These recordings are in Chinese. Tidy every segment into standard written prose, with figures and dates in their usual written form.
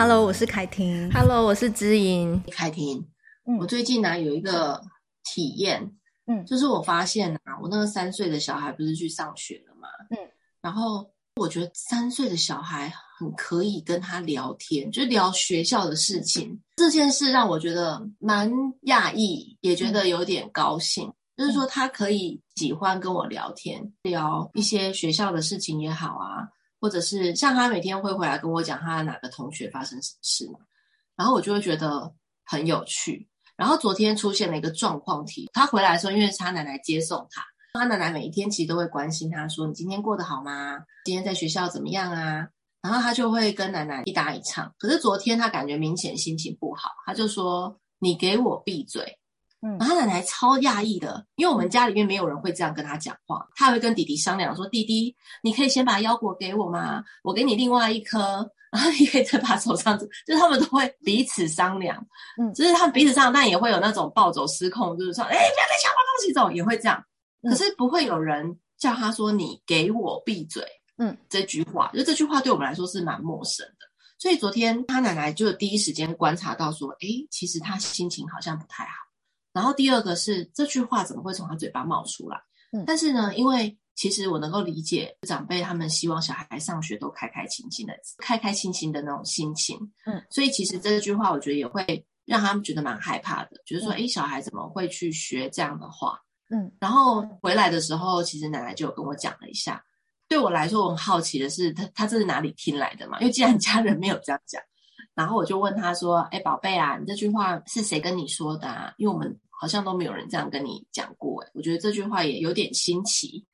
Hello， 我是凯婷。Hello， 我是知莹。凯婷，我最近呢有一个体验，就是我发现啊，我那个3岁的小孩不是去上学了嘛，然后我觉得3岁的小孩很可以跟他聊天，就聊学校的事情。这件事让我觉得蛮讶异，也觉得有点高兴。就是说他可以喜欢跟我聊天，聊一些学校的事情也好啊，或者是像他每天会回来跟我讲他哪个同学发生什么事嘛，然后我就会觉得很有趣。然后昨天出现了一个状况题，他回来的时候因为他奶奶接送他，他奶奶每一天其实都会关心他说你今天过得好吗，今天在学校怎么样啊，然后他就会跟奶奶一搭一唱。可是昨天他感觉明显心情不好，他就说你给我闭嘴。然后奶奶超讶异的，因为我们家里面没有人会这样跟他讲话，他还会跟弟弟商量说弟弟你可以先把腰果给我吗，我给你另外一颗，然后你可以再把手上，就是他们都会彼此商量，就是他们彼此商量，但也会有那种暴走失控，就是说不要再抢我东西走，也会这样，可是不会有人叫他说你给我闭嘴这句话，就这句话对我们来说是蛮陌生的。所以昨天他奶奶就第一时间观察到说其实他心情好像不太好，然后第二个是这句话怎么会从他嘴巴冒出来，但是呢因为其实我能够理解长辈他们希望小孩上学都开开心心的那种心情，所以其实这句话我觉得也会让他们觉得蛮害怕的，就是说小孩怎么会去学这样的话，然后回来的时候其实奶奶就有跟我讲了一下。对我来说我很好奇的是他这是哪里听来的嘛，因为既然家人没有这样讲，然后我就问他说宝贝啊，你这句话是谁跟你说的啊，因为我们好像都没有人这样跟你讲过，我觉得这句话也有点新奇，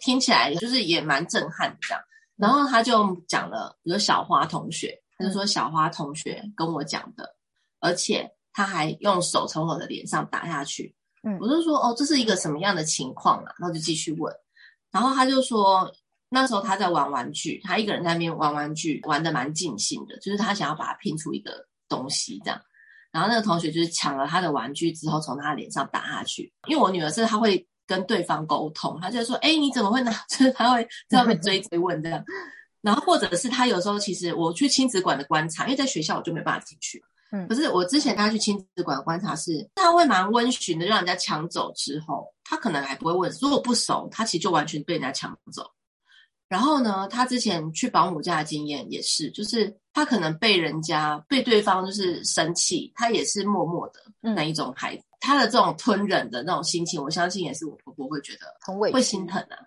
听起来就是也蛮震撼的这样。然后他就讲了比如小花同学，他就说小花同学跟我讲的，而且他还用手从我的脸上打下去，我就说这是一个什么样的情况啊，然后就继续问。然后他就说那时候他在玩玩具，他一个人在那边玩玩具，玩得蛮尽兴的，就是他想要把它拼出一个东西这样。然后那个同学就是抢了他的玩具之后从他脸上打下去，因为我女儿是她会跟对方沟通，她就说你怎么会拿，就是她会在外面追问这样。然后或者是她有时候其实我去亲子馆的观察，因为在学校我就没办法进去，可是我之前她去亲子馆的观察是她会蛮温驯的，让人家抢走之后她可能还不会问，如果不熟她其实就完全被人家抢走。然后呢他之前去保姆家的经验也是，就是他可能被对方就是生气，他也是默默的那一种孩子，他的这种吞忍的那种心情我相信也是我婆婆会觉得很会心疼啊，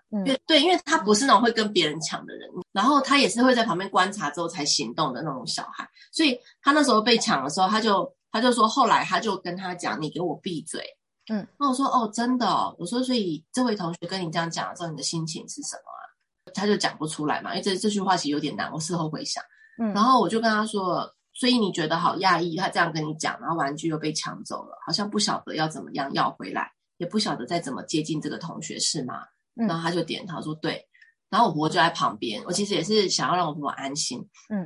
对，因为他不是那种会跟别人抢的人，然后他也是会在旁边观察之后才行动的那种小孩。所以他那时候被抢的时候他就说后来他就跟他讲你给我闭嘴，那我说真的我说所以这位同学跟你这样讲的时候你的心情是什么啊，他就讲不出来嘛，因为这句话其实有点难，我事后回想，然后我就跟他说所以你觉得好讶异，他这样跟你讲，然后玩具又被抢走了，好像不晓得要怎么样要回来，也不晓得再怎么接近这个同学是吗，然后他就点头说对。然后我婆婆就在旁边，我其实也是想要让我婆婆安心，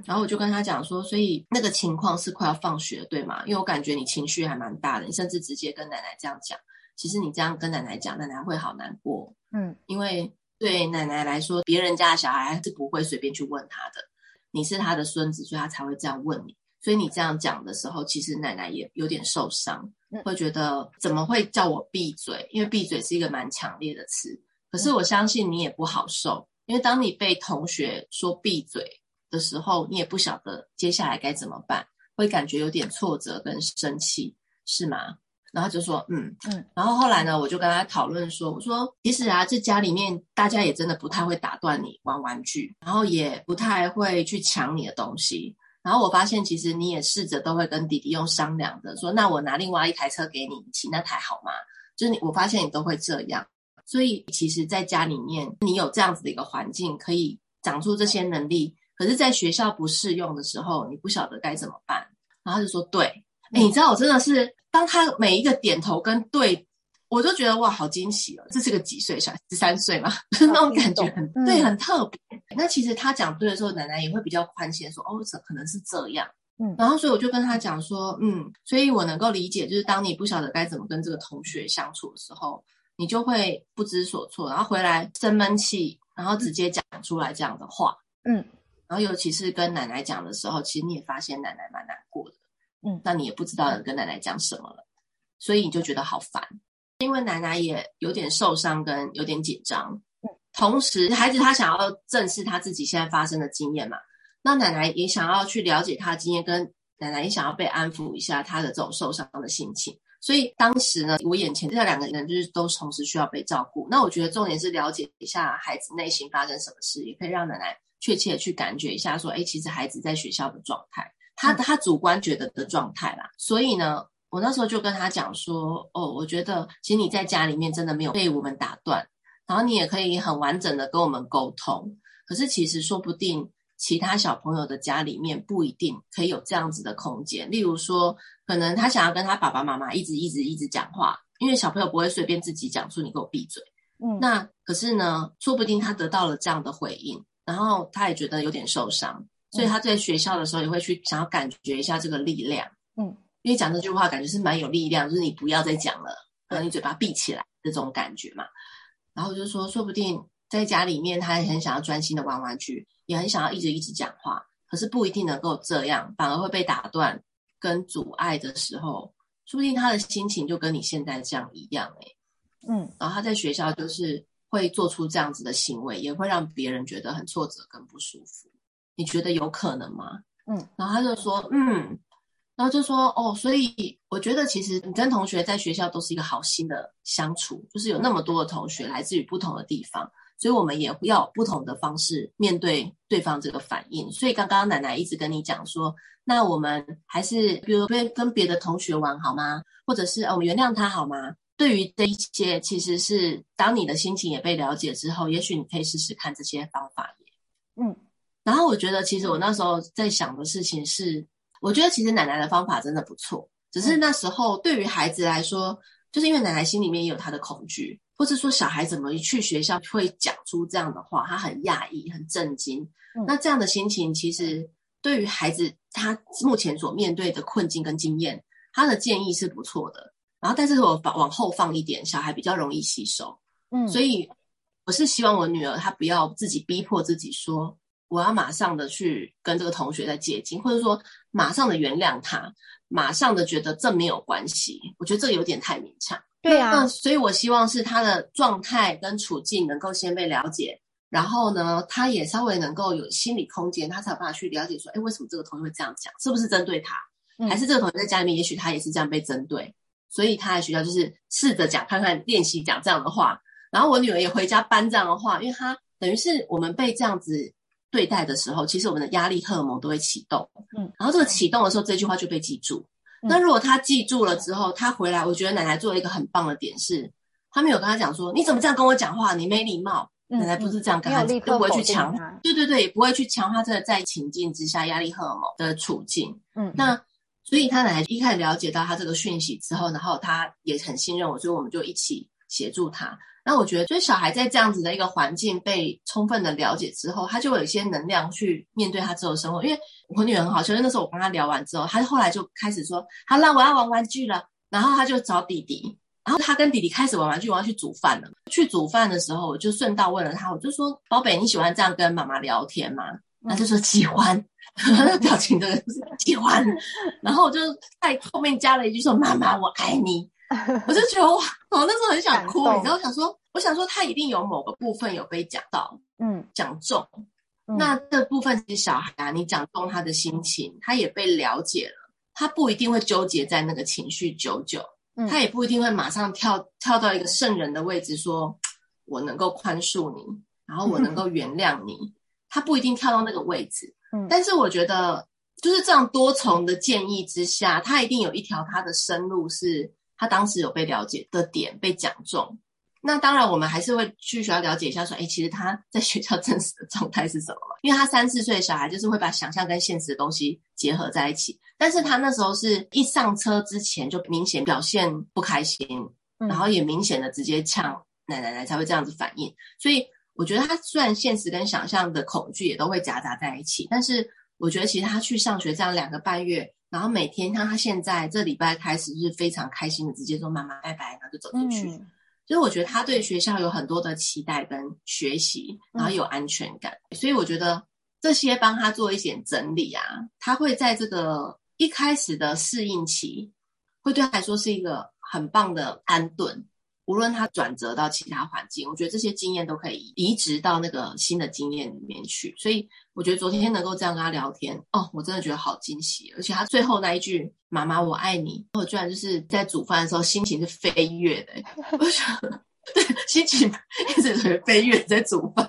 然后我就跟他讲说所以那个情况是快要放学了对吗，因为我感觉你情绪还蛮大的，你甚至直接跟奶奶这样讲，其实你这样跟奶奶讲奶奶会好难过，因为对奶奶来说别人家的小孩是不会随便去问他的，你是他的孙子所以他才会这样问你，所以你这样讲的时候其实奶奶也有点受伤，会觉得怎么会叫我闭嘴，因为闭嘴是一个蛮强烈的词，可是我相信你也不好受，因为当你被同学说闭嘴的时候你也不晓得接下来该怎么办，会感觉有点挫折跟生气是吗。然后就说然后后来呢我就跟他讨论说，我说其实啊这家里面大家也真的不太会打断你玩玩具，然后也不太会去抢你的东西，然后我发现其实你也试着都会跟弟弟用商量的说那我拿另外一台车给你，你骑那台好吗，就是我发现你都会这样，所以其实在家里面你有这样子的一个环境可以长出这些能力，可是在学校不适用的时候你不晓得该怎么办。然后他就说对，你知道我真的是当他每一个点头跟对我就觉得哇好惊喜哦，这是个几岁小孩13岁嘛，就是那种感觉很对很特别。那其实他讲对的时候奶奶也会比较宽心说可能是这样，然后所以我就跟他讲说所以我能够理解，就是当你不晓得该怎么跟这个同学相处的时候你就会不知所措，然后回来生闷气然后直接讲出来这样的话。然后尤其是跟奶奶讲的时候，其实你也发现奶奶蛮难过的，嗯，那你也不知道跟奶奶讲什么了，所以你就觉得好烦，因为奶奶也有点受伤跟有点紧张，同时孩子他想要正视他自己现在发生的经验嘛，那奶奶也想要去了解他的经验，跟奶奶也想要被安抚一下他的这种受伤的心情，所以当时呢，我眼前这两个人就是都同时需要被照顾。那我觉得重点是了解一下孩子内心发生什么事，也可以让奶奶确切去感觉一下说，其实孩子在学校的状态，他主观觉得的状态啦。所以呢，我那时候就跟他讲说，我觉得其实你在家里面真的没有被我们打断，然后你也可以很完整的跟我们沟通，可是其实说不定其他小朋友的家里面不一定可以有这样子的空间，例如说可能他想要跟他爸爸妈妈一直讲话，因为小朋友不会随便自己讲出你给我闭嘴，那可是呢说不定他得到了这样的回应，然后他也觉得有点受伤，所以他在学校的时候也会去想要感觉一下这个力量，因为讲这句话感觉是蛮有力量，就是你不要再讲了，可能你嘴巴闭起来这种感觉嘛。然后就说不定在家里面他也很想要专心的玩玩具，也很想要一直讲话，可是不一定能够这样，反而会被打断跟阻碍的时候，说不定他的心情就跟你现在这样一样，然后他在学校就是会做出这样子的行为，也会让别人觉得很挫折跟不舒服，你觉得有可能吗？然后他就说然后就说所以我觉得其实你跟同学在学校都是一个好心的相处，就是有那么多的同学来自于不同的地方，所以我们也要有不同的方式面对对方这个反应。所以刚刚奶奶一直跟你讲说，那我们还是比如跟别的同学玩好吗，或者是我们原谅他好吗，对于这一些其实是当你的心情也被了解之后，也许你可以试试看这些方法也然后我觉得其实我那时候在想的事情是，我觉得其实奶奶的方法真的不错，只是那时候对于孩子来说，就是因为奶奶心里面也有她的恐惧，或是说小孩怎么一去学校会讲出这样的话，她很讶异很震惊，那这样的心情其实对于孩子他目前所面对的困境跟经验，他的建议是不错的，然后但是我往后放一点，小孩比较容易吸收，所以我是希望我女儿她不要自己逼迫自己说我要马上的去跟这个同学再接近，或者说马上的原谅他，马上的觉得这没有关系，我觉得这有点太勉强。对啊，那所以我希望是他的状态跟处境能够先被了解，然后呢他也稍微能够有心理空间，他才有办法去了解说为什么这个同学会这样讲，是不是针对他，还是这个同学在家里面也许他也是这样被针对，所以他在学校就是试着讲看看，练习讲这样的话，然后我女儿也回家搬这样的话，因为她等于是我们被这样子对待的时候，其实我们的压力荷尔蒙都会启动，然后这个启动的时候这句话就被记住，那如果他记住了之后他回来，我觉得奶奶做了一个很棒的点是，他没有跟他讲说你怎么这样跟我讲话，你没礼貌，奶奶不是这样跟他讲，都不会去强化，对也不会去强化这个在情境之下压力荷尔蒙的处境，那所以他奶奶一开始了解到他这个讯息之后，然后他也很信任我，所以我们就一起协助他。那我觉得就是小孩在这样子的一个环境被充分的了解之后，他就有一些能量去面对他之后的生活。因为我女儿很好笑，因为那时候我跟他聊完之后，他后来就开始说好啦我要玩玩具了，然后他就找弟弟，然后他跟弟弟开始玩玩具，我要去煮饭了。去煮饭的时候我就顺道问了他，我就说宝贝你喜欢这样跟妈妈聊天吗？他就说喜欢，他的表情就是喜欢，然后我就在后面加了一句说妈妈我爱你我就觉得哇，我那时候很想哭，你知道，我想说他一定有某个部分有被讲到，讲中，那这部分其实小孩啊，你讲中他的心情，他也被了解了，他不一定会纠结在那个情绪久久，他也不一定会马上跳到一个圣人的位置说我能够宽恕你，然后我能够原谅你，他不一定跳到那个位置，但是我觉得就是这样多重的建议之下，他一定有一条他的生路是他当时有被了解的点被讲中。那当然我们还是会去学校了解一下说其实他在学校真实的状态是什么嘛？因为他3-4岁的小孩就是会把想象跟现实的东西结合在一起，但是他那时候是一上车之前就明显表现不开心，然后也明显的直接呛奶奶才会这样子反应。所以我觉得他虽然现实跟想象的恐惧也都会夹杂在一起，但是我觉得其实他去上学这样2个半月，然后每天他现在这礼拜开始是非常开心的，直接说妈妈拜拜，然后就走进去，所以我觉得他对学校有很多的期待跟学习，然后有安全感，所以我觉得这些帮他做一些整理啊，他会在这个一开始的适应期会对他来说是一个很棒的安顿，无论他转折到其他环境，我觉得这些经验都可以移植到那个新的经验里面去。所以我觉得昨天能够这样跟他聊天，哦，我真的觉得好惊喜。而且他最后那一句妈妈我爱你，我居然就是在煮饭的时候心情是飞跃的，我想对，心情一直觉得飞跃在煮饭，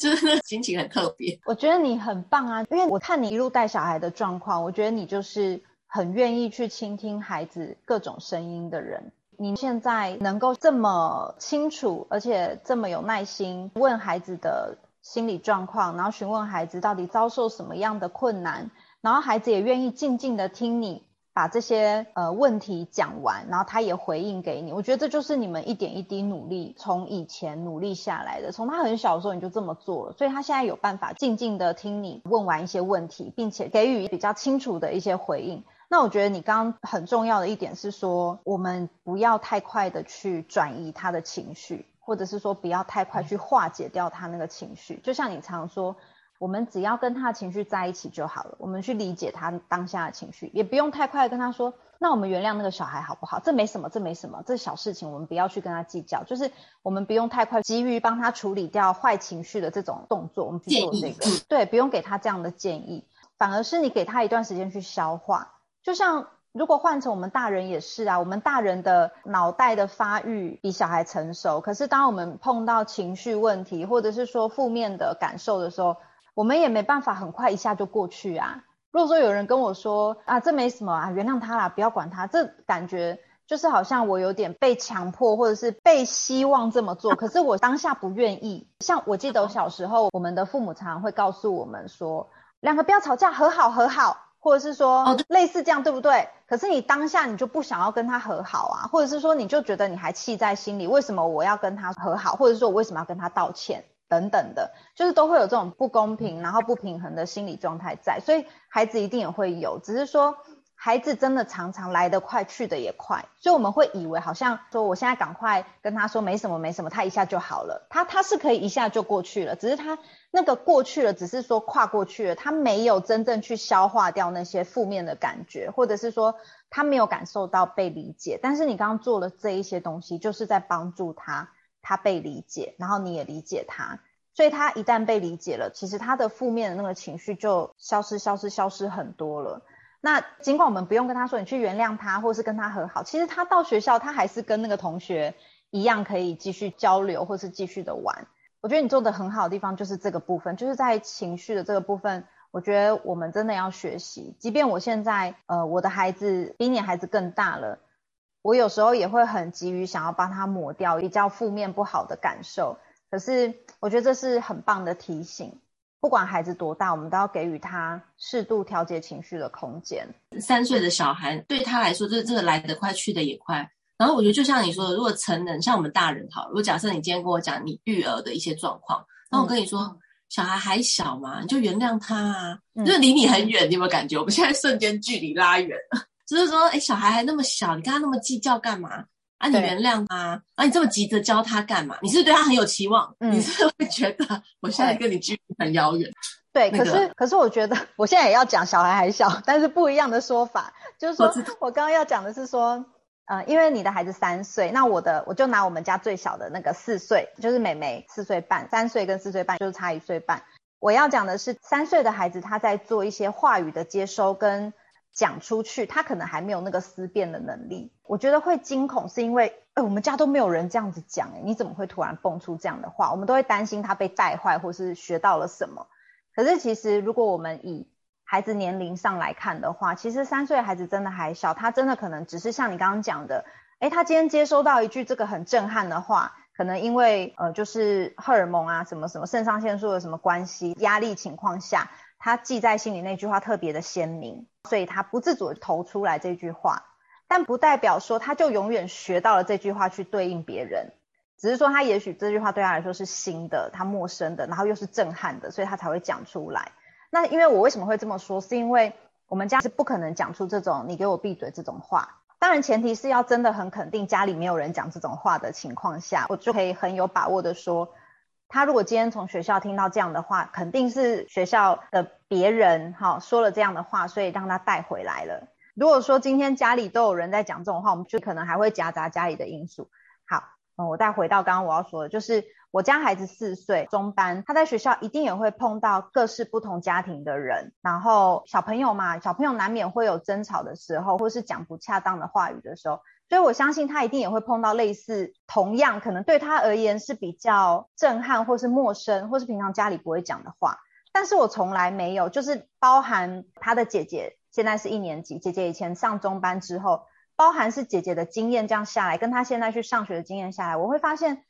就是那心情很特别。我觉得你很棒啊，因为我看你一路带小孩的状况，我觉得你就是很愿意去倾听孩子各种声音的人。你现在能够这么清楚，而且这么有耐心问孩子的心理状况，然后询问孩子到底遭受什么样的困难，然后孩子也愿意静静的听你把这些问题讲完，然后他也回应给你。我觉得这就是你们一点一滴努力，从以前努力下来的，从他很小的时候你就这么做了，所以他现在有办法静静的听你问完一些问题，并且给予比较清楚的一些回应。那我觉得你刚刚很重要的一点是说，我们不要太快的去转移他的情绪，或者是说不要太快去化解掉他那个情绪。就像你常说，我们只要跟他的情绪在一起就好了，我们去理解他当下的情绪，也不用太快的跟他说那我们原谅那个小孩好不好，这没什么，这没什么，这小事情我们不要去跟他计较。就是我们不用太快急于帮他处理掉坏情绪的这种动作，我们不做这个，对，不用给他这样的建议，反而是你给他一段时间去消化。就像如果换成我们大人也是啊，我们大人的脑袋的发育比小孩成熟，可是当我们碰到情绪问题或者是说负面的感受的时候，我们也没办法很快一下就过去啊。如果说有人跟我说啊，这没什么啊，原谅他啦，不要管他，这感觉就是好像我有点被强迫或者是被希望这么做，可是我当下不愿意。像我记得我小时候，我们的父母常常会告诉我们说，两个不要吵架，和好和好，或者是说类似这样，对不对？可是你当下你就不想要跟他和好啊，或者是说你就觉得你还气在心里，为什么我要跟他和好，或者说我为什么要跟他道歉等等的，就是都会有这种不公平然后不平衡的心理状态在，所以孩子一定也会有。只是说孩子真的常常来得快去得也快，所以我们会以为好像说我现在赶快跟他说没什么没什么，他一下就好了，他是可以一下就过去了，只是他那个过去了只是说跨过去了，他没有真正去消化掉那些负面的感觉，或者是说他没有感受到被理解。但是你刚刚做了这一些东西，就是在帮助他被理解，然后你也理解他，所以他一旦被理解了，其实他的负面的那个情绪就消失很多了。那尽管我们不用跟他说你去原谅他或是跟他和好，其实他到学校他还是跟那个同学一样可以继续交流或是继续的玩。我觉得你做的很好的地方就是这个部分，就是在情绪的这个部分，我觉得我们真的要学习。即便我现在我的孩子比你孩子更大了，我有时候也会很急于想要帮他抹掉比较负面不好的感受，可是我觉得这是很棒的提醒，不管孩子多大，我们都要给予他适度调节情绪的空间。3岁的小孩对他来说就是这个来得快去得也快。然后我觉得就像你说的，如果成人像我们大人好，如果假设你今天跟我讲你育儿的一些状况，然后我跟你说、小孩还小嘛，你就原谅他啊，就是离你很远，你有没有感觉我们现在瞬间距离拉远了？就是说小孩还那么小，你跟他那么计较干嘛啊，你原谅他啊，你这么急着教他干嘛，你是对他很有期望、你是会觉得我现在跟你距离很遥远。对、那个、可是我觉得我现在也要讲小孩还小，但是不一样的说法，就是说我刚刚要讲的是说因为你的孩子3岁，那我就拿我们家最小的那个4岁，就是妹妹4岁半，3岁跟4岁半就是差1岁半。我要讲的是3岁的孩子他在做一些话语的接收跟讲出去，他可能还没有那个思辨的能力。我觉得会惊恐是因为我们家都没有人这样子讲，你怎么会突然蹦出这样的话，我们都会担心他被带坏或是学到了什么。可是其实如果我们以孩子年龄上来看的话，其实3岁的孩子真的还小，他真的可能只是像你刚刚讲的，他今天接收到一句这个很震撼的话，可能因为就是荷尔蒙啊什么什么肾上腺素有什么关系，压力情况下他记在心里那句话特别的鲜明，所以他不自主地投出来这句话，但不代表说他就永远学到了这句话去对应别人，只是说他也许这句话对他来说是新的，他陌生的，然后又是震撼的，所以他才会讲出来。那因为我为什么会这么说，是因为我们家是不可能讲出这种你给我闭嘴这种话，当然前提是要真的很肯定家里没有人讲这种话的情况下，我就可以很有把握的说他如果今天从学校听到这样的话，肯定是学校的别人说了这样的话，所以让他带回来了。如果说今天家里都有人在讲这种话，我们就可能还会夹杂家里的因素。好，我再回到刚刚我要说的，就是我家孩子4岁中班，他在学校一定也会碰到各式不同家庭的人，然后小朋友嘛，小朋友难免会有争吵的时候，或是讲不恰当的话语的时候，所以我相信他一定也会碰到类似同样可能对他而言是比较震撼或是陌生或是平常家里不会讲的话。但是我从来没有，就是包含他的姐姐现在是1年级，姐姐以前上中班之后，包含是姐姐的经验这样下来，跟她现在去上学的经验下来，我会发现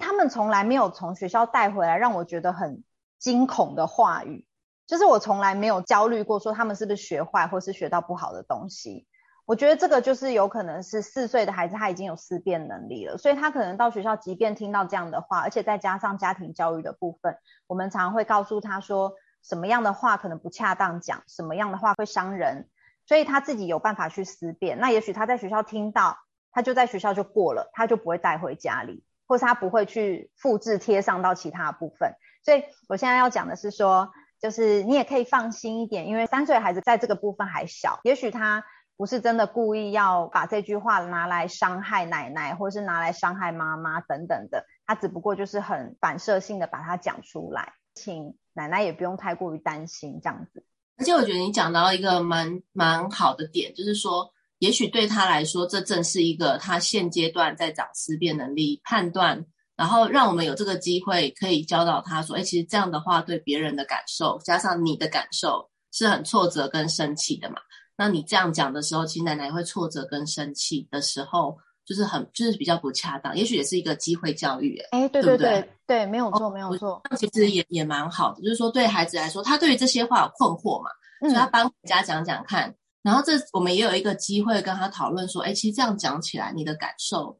他们从来没有从学校带回来让我觉得很惊恐的话语，就是我从来没有焦虑过说他们是不是学坏或是学到不好的东西。我觉得这个就是有可能是4岁的孩子他已经有思辨能力了，所以他可能到学校即便听到这样的话，而且再加上家庭教育的部分，我们常会告诉他说什么样的话可能不恰当讲，什么样的话会伤人，所以他自己有办法去思辨。那也许他在学校听到，他就在学校就过了，他就不会带回家里，或是他不会去复制贴上到其他部分。所以我现在要讲的是说，就是你也可以放心一点，因为3岁的孩子在这个部分还小，也许他不是真的故意要把这句话拿来伤害奶奶，或是拿来伤害妈妈等等的，他只不过就是很反射性的把它讲出来，请奶奶也不用太过于担心这样子。而且我觉得你讲到一个蛮好的点，就是说也许对他来说这正是一个他现阶段在长思辨能力判断，然后让我们有这个机会可以教导他说其实这样的话对别人的感受加上你的感受是很挫折跟生气的嘛，那你这样讲的时候其实奶奶会挫折跟生气的时候就是比较不恰当，也许也是一个机会教育。对，没有错，没有错。其实也蛮好的，就是说对孩子来说，他对于这些话有困惑嘛，所以他搬回家讲讲看。然后我们也有一个机会跟他讨论说，其实这样讲起来，你的感受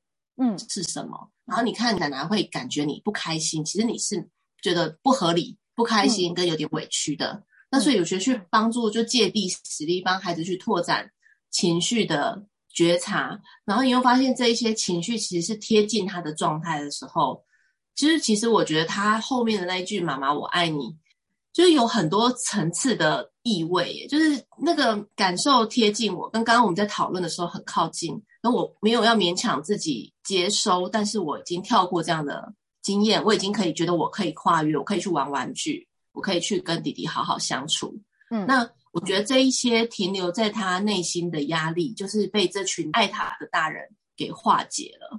是什么？然后你看奶奶会感觉你不开心，其实你是觉得不合理、不开心跟有点委屈的。那所以有些去帮助就借力使力，帮孩子去拓展情绪的觉察，然后你又发现这一些情绪其实是贴近他的状态的时候，其实我觉得他后面的那一句妈妈我爱你就是有很多层次的意味，就是那个感受贴近我，跟刚刚我们在讨论的时候很靠近，那我没有要勉强自己接收，但是我已经跳过这样的经验，我已经可以觉得我可以跨越，我可以去玩玩具，我可以去跟弟弟好好相处。那我觉得这一些停留在他内心的压力就是被这群爱他的大人给化解了。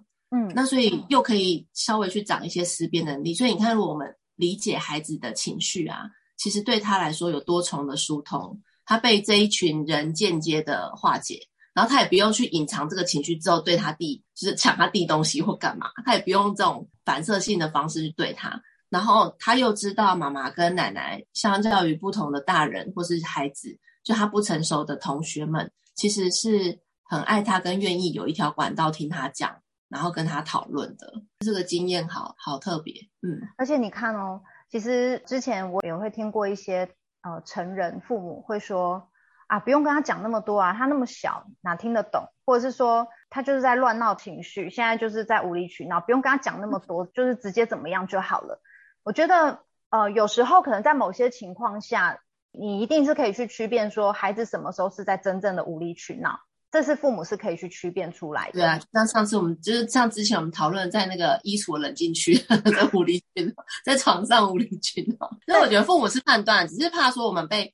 那所以又可以稍微去长一些思辨能力，所以你看如果我们理解孩子的情绪啊，其实对他来说有多重的疏通，他被这一群人间接的化解，然后他也不用去隐藏这个情绪之后对他弟就是抢他弟东西或干嘛，他也不用这种反射性的方式去对他，然后他又知道妈妈跟奶奶相较于不同的大人或是孩子，就他不成熟的同学们其实是很爱他跟愿意有一条管道听他讲，然后跟他讨论的，这个经验好特别。而且你看其实之前我也会听过一些成人父母会说不用跟他讲那么多啊，他那么小哪听得懂，或者是说他就是在乱闹情绪，现在就是在无理取闹，不用跟他讲那么多，就是直接怎么样就好了。我觉得有时候可能在某些情况下你一定是可以去区辨说孩子什么时候是在真正的无理取闹，这是父母是可以去区辨出来的。对啊，像上次我们就是像之前我们讨论在那个衣橱冷静区在无理取闹，在床上无理取闹，所以我觉得父母是判断，只是怕说我们被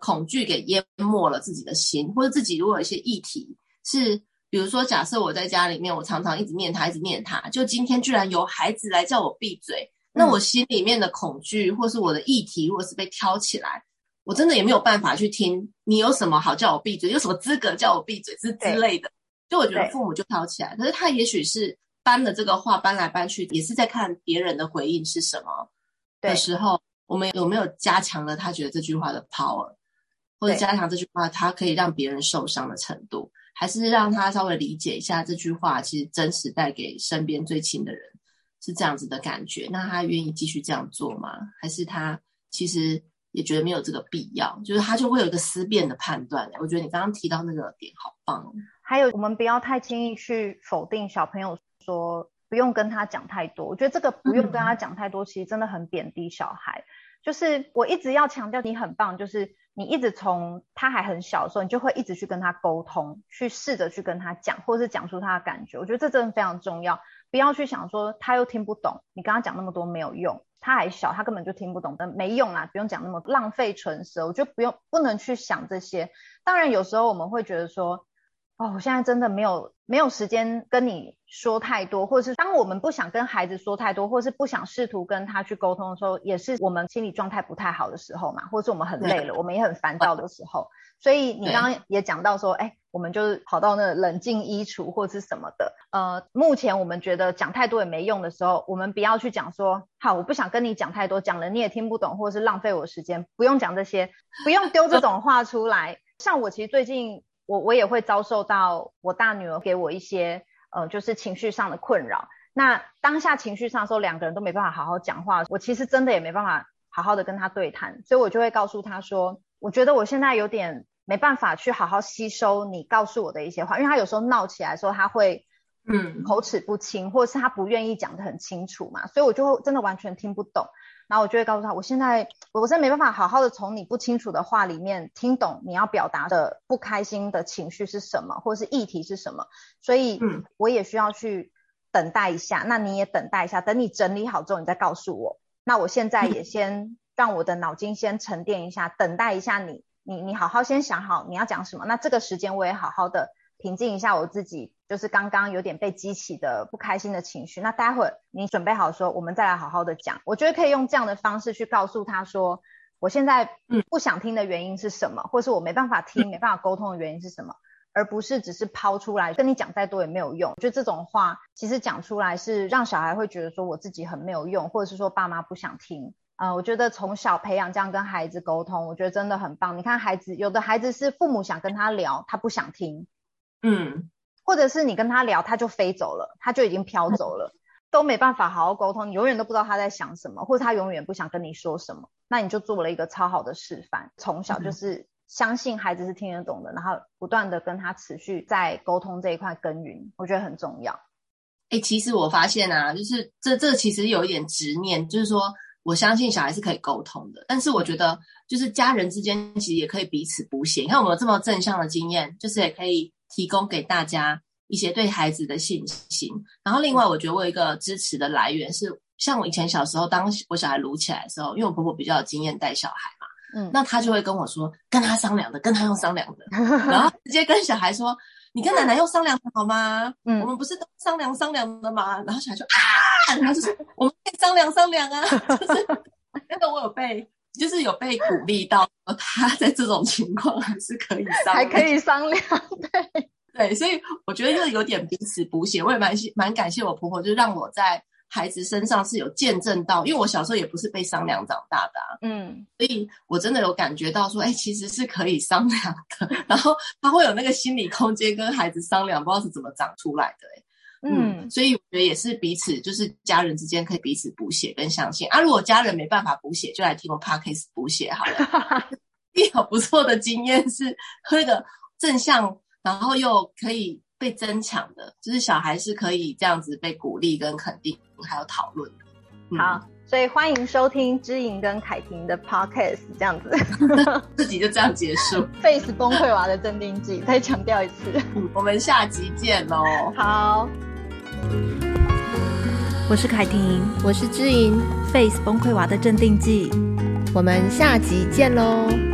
恐惧给淹没了自己的心，或者自己如果有一些议题是比如说假设我在家里面我常常一直念他一直念他，就今天居然由孩子来叫我闭嘴，那我心里面的恐惧或是我的议题如果是被挑起来，我真的也没有办法去听你有什么好叫我闭嘴，有什么资格叫我闭嘴之类的，就我觉得父母就挑起来，可是他也许是搬了这个话搬来搬去，也是在看别人的回应是什么的时候，我们有没有加强了他觉得这句话的 power， 或者加强这句话他可以让别人受伤的程度，还是让他稍微理解一下这句话其实真实带给身边最亲的人是这样子的感觉，那他愿意继续这样做吗？还是他其实也觉得没有这个必要，就是他就会有一个思辨的判断。我觉得你刚刚提到那个点好棒。还有我们不要太轻易去否定小朋友说不用跟他讲太多。我觉得这个不用跟他讲太多其实真的很贬低小孩，就是我一直要强调你很棒，就是你一直从他还很小的时候你就会一直去跟他沟通，去试着去跟他讲，或者是讲出他的感觉。我觉得这真的非常重要，不要去想说他又听不懂，你跟他讲那么多没有用，他还小，他根本就听不懂，没用啦，不用讲那么浪费唇舌。我觉得不能去想这些。当然有时候我们会觉得说哦，我现在真的没有时间跟你说太多，或者是当我们不想跟孩子说太多，或是不想试图跟他去沟通的时候，也是我们心理状态不太好的时候嘛，或是我们很累了，我们也很烦躁的时候。所以你刚刚也讲到说我们就是跑到那冷静衣橱或是什么的。目前我们觉得讲太多也没用的时候，我们不要去讲说好我不想跟你讲太多，讲了你也听不懂，或是浪费我时间，不用讲这些，不用丢这种话出来。像我其实最近我也会遭受到我大女儿给我一些就是情绪上的困扰。那当下情绪上的时候，两个人都没办法好好讲话，我其实真的也没办法好好的跟她对谈，所以我就会告诉她说我觉得我现在有点没办法去好好吸收你告诉我的一些话，因为她有时候闹起来的时候她会口齿不清，或者是她不愿意讲得很清楚嘛，所以我就会真的完全听不懂。然后我就会告诉她我真的没办法好好的从你不清楚的话里面听懂你要表达的不开心的情绪是什么，或是议题是什么，所以我也需要去等待一下，那你也等待一下，等你整理好之后你再告诉我。那我现在也先让我的脑筋先沉淀一下，等待一下你好好先想好你要讲什么，那这个时间我也好好的平静一下我自己就是刚刚有点被激起的不开心的情绪，那待会儿你准备好说我们再来好好的讲。我觉得可以用这样的方式去告诉他说我现在不想听的原因是什么，或是我没办法听没办法沟通的原因是什么，而不是只是抛出来跟你讲再多也没有用。我觉得这种话其实讲出来是让小孩会觉得说我自己很没有用，或者是说爸妈不想听。我觉得从小培养这样跟孩子沟通我觉得真的很棒。你看有的孩子是父母想跟他聊他不想听，或者是你跟他聊他就飞走了，他就已经飘走了，都没办法好好沟通，你永远都不知道他在想什么，或者他永远不想跟你说什么，那你就做了一个超好的示范。从小就是相信孩子是听得懂的，然后不断的跟他持续在沟通这一块耕耘，我觉得很重要。其实我发现啊，就是这其实有一点执念，就是说我相信小孩是可以沟通的，但是我觉得就是家人之间其实也可以彼此补血。你看我们有这么正向的经验，就是也可以提供给大家一些对孩子的信心。然后另外我觉得我有一个支持的来源是，像我以前小时候当我小孩撸起来的时候，因为我婆婆比较有经验带小孩嘛，那她就会跟我说跟她商量的，跟她用商量的然后直接跟小孩说你跟奶奶用商量的好吗？我们不是都商量的吗？然后小孩就啊，然后就说我们可以商量啊就是那个我有被鼓励到他在这种情况还是可以商量。对，所以我觉得又有点彼此补血。我也蛮感谢我婆婆，就让我在孩子身上是有见证到，因为我小时候也不是被商量长大的所以我真的有感觉到说其实是可以商量的，然后他会有那个心理空间跟孩子商量，不知道是怎么长出来的所以我觉得也是彼此，就是家人之间可以彼此补血跟相信啊。如果家人没办法补血，就来听我 podcast 补血好了也有不错的经验是那个正向，然后又可以被增强的，就是小孩是可以这样子被鼓励跟肯定还有讨论的好，所以欢迎收听知盈跟凯婷的 podcast 这样子自己就这样结束Face 崩溃娃的镇定剂再强调一次我们下集见咯。好，我是凯婷，我是知盈，Face 崩溃娃的镇定剂，我们下集见咯。